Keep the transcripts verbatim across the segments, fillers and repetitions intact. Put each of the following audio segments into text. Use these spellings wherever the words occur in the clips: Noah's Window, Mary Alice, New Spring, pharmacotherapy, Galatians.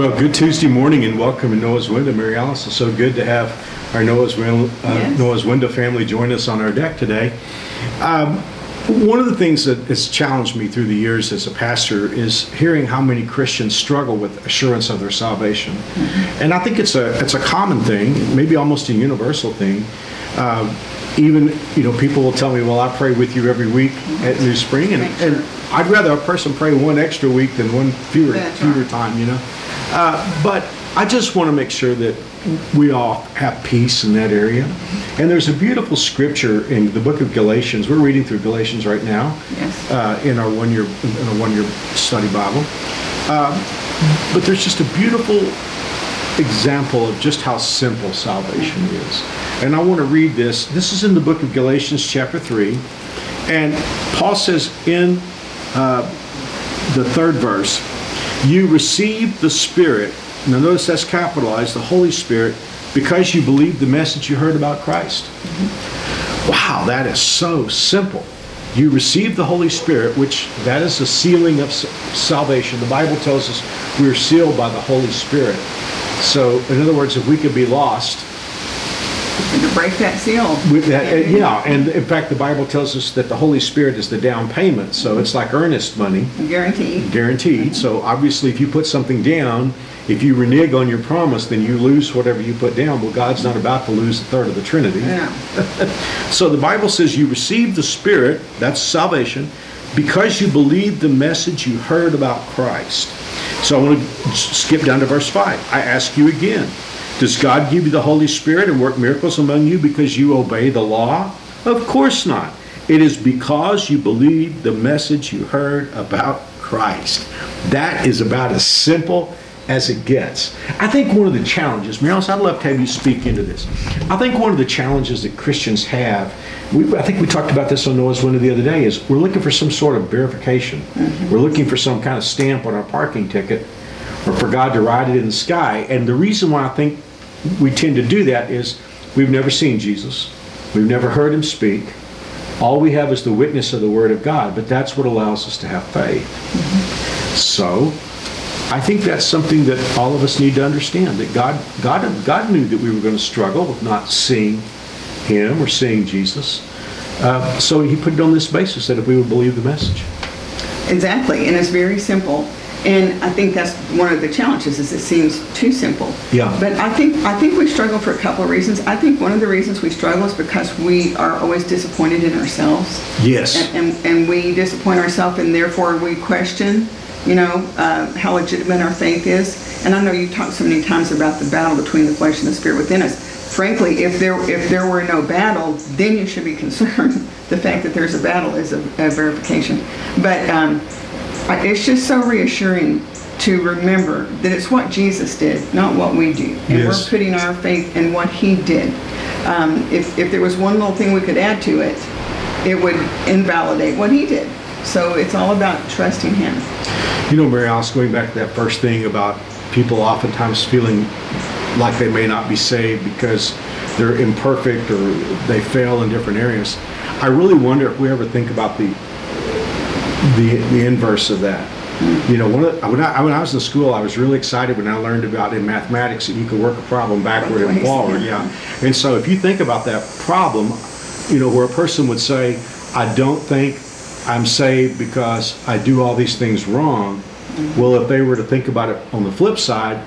Well, good Tuesday morning and welcome to Noah's Window, Mary Alice. It's so good to have our Noah's Window, uh, yes. Noah's Window family join us on our deck today. Um, one of the things that has challenged me through the years as a pastor is hearing how many Christians struggle with assurance of their salvation. Mm-hmm. And I think it's a it's a common thing, maybe almost a universal thing. Um, even, you know, people will tell me, well, I pray with you every week at New Spring. And, and I'd rather a person pray one extra week than one fewer, fewer time, you know. Uh, but I just want to make sure that we all have peace in that area. And there's a beautiful scripture in the book of Galatians. We're reading through Galatians right now, yes. uh, in our one-year in our one-year study Bible. Uh, but there's just a beautiful example of just how simple salvation is. And I want to read this. This is in the book of Galatians chapter three. And Paul says in uh, the third verse, you received the Spirit. Now notice that's capitalized, the Holy Spirit, because you believed the message you heard about Christ. Mm-hmm. Wow, that is so simple. You received the Holy Spirit, which that is the sealing of salvation. The Bible tells us we are sealed by the Holy Spirit. So, in other words, if we could be lost, and to break that seal. With that, yeah, and in fact, the Bible tells us that the Holy Spirit is the down payment, so it's like earnest money. Guaranteed. Guaranteed. So obviously, if you put something down, if you renege on your promise, then you lose whatever you put down. Well, God's not about to lose a third of the Trinity. Yeah. So the Bible says you received the Spirit, that's salvation, because you believed the message you heard about Christ. So I want to skip down to verse five. I ask you again. Does God give you the Holy Spirit and work miracles among you because you obey the law? Of course not. It is because you believe the message you heard about Christ. That is about as simple as it gets. I think one of the challenges, Mary Alice, I'd love to have you speak into this. I think one of the challenges that Christians have, we, I think we talked about this on Noah's Window the other day, is we're looking for some sort of verification. Mm-hmm. We're looking for some kind of stamp on our parking ticket or for God to write it in the sky. And the reason why I think we tend to do that is we've never seen Jesus. We've never heard him speak. All we have is the witness of the Word of God, but that's what allows us to have faith. Mm-hmm. So I think that's something that all of us need to understand, that God, God, God knew that we were going to struggle with not seeing him or seeing Jesus. Uh, so he put it on this basis that if we would believe the message. Exactly, and it's very simple. And I think that's one of the challenges, is it seems too simple. Yeah. But I think I think we struggle for a couple of reasons. I think one of the reasons we struggle is because we are always disappointed in ourselves. Yes. And and, and we disappoint ourselves, and therefore we question, you know, uh, how legitimate our faith is. And I know you've talked so many times about the battle between the flesh and the spirit within us. Frankly, if there if there were no battle, then you should be concerned. The fact that there's a battle is a, a verification. But um it's just so reassuring to remember that it's what Jesus did, not what we do. And yes. We're putting our faith in what he did. Um, if, if there was one little thing we could add to it, it would invalidate what he did. So it's all about trusting him. You know, Mary Alice, going back to that first thing about people oftentimes feeling like they may not be saved because they're imperfect or they fail in different areas. I really wonder if we ever think about the The, the inverse of that. You know, one of the, when, I, when I was in school, I was really excited when I learned about in mathematics that you could work a problem backward and forward. Yeah. And so if you think about that problem, you know, where a person would say, I don't think I'm saved because I do all these things wrong. Well, if they were to think about it on the flip side,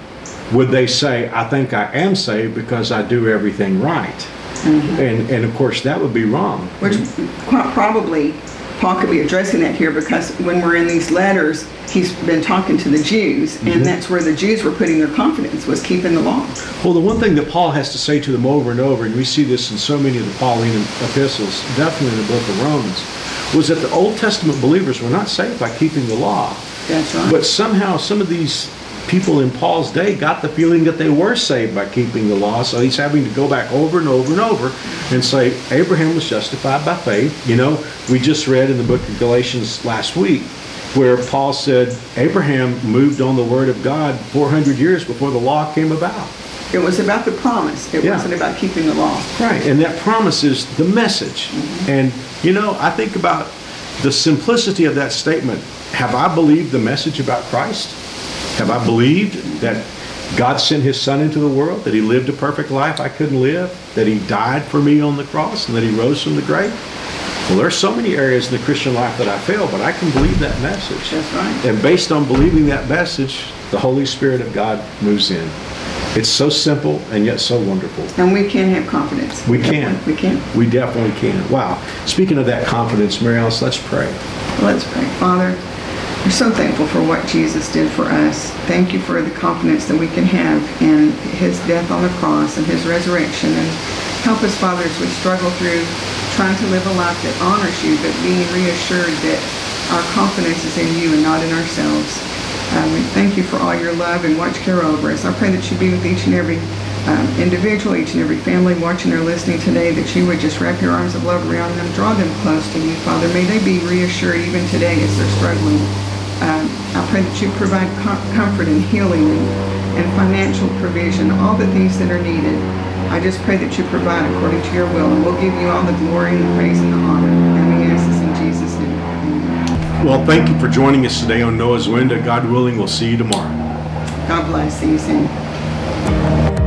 would they say, I think I am saved because I do everything right? Mm-hmm. And, and of course, that would be wrong. Which quite probably... Paul could be addressing that here, because when we're in these letters, he's been talking to the Jews, and mm-hmm. that's where the Jews were putting their confidence, was keeping the law. Well, the one thing that Paul has to say to them over and over, and we see this in so many of the Pauline epistles, definitely in the book of Romans, was that the Old Testament believers were not saved by keeping the law. That's right. But somehow some of these people in Paul's day got the feeling that they were saved by keeping the law, so he's having to go back over and over and over and say, Abraham was justified by faith. You know, we just read in the book of Galatians last week where Paul said Abraham moved on the word of God four hundred years before the law came about. It was about the promise. It yeah. wasn't about keeping the law. Right, and that promise is the message. Mm-hmm. And, you know, I think about the simplicity of that statement. Have I believed the message about Christ? Have I believed that God sent his son into the world, that he lived a perfect life I couldn't live, that he died for me on the cross, and that he rose from the grave? Well, there's so many areas in the Christian life that I fail, but I can believe that message. That's right. And based on believing that message, the Holy Spirit of God moves in. It's so simple and yet so wonderful. And we can have confidence. We can. We can. We definitely can. Wow. Speaking of that confidence, Mary Alice, let's pray. Let's pray. Father, we're so thankful for what Jesus did for us. Thank you for the confidence that we can have in his death on the cross and his resurrection. And help us, Father, as we struggle through trying to live a life that honors you, but being reassured that our confidence is in you and not in ourselves. Uh, we thank you for all your love and watch care over us. I pray that you be with each and every um, individual, each and every family watching or listening today, that you would just wrap your arms of love around them, draw them close to you, Father. May they be reassured even today as they're struggling. Um, I pray that you provide com- comfort and healing and, and financial provision, all the things that are needed. I just pray that you provide according to your will, and we'll give you all the glory and the praise and the honor. And we ask this in Jesus' name. Amen. Well, thank you for joining us today on Noah's Window. God willing, we'll see you tomorrow. God bless you. See you soon.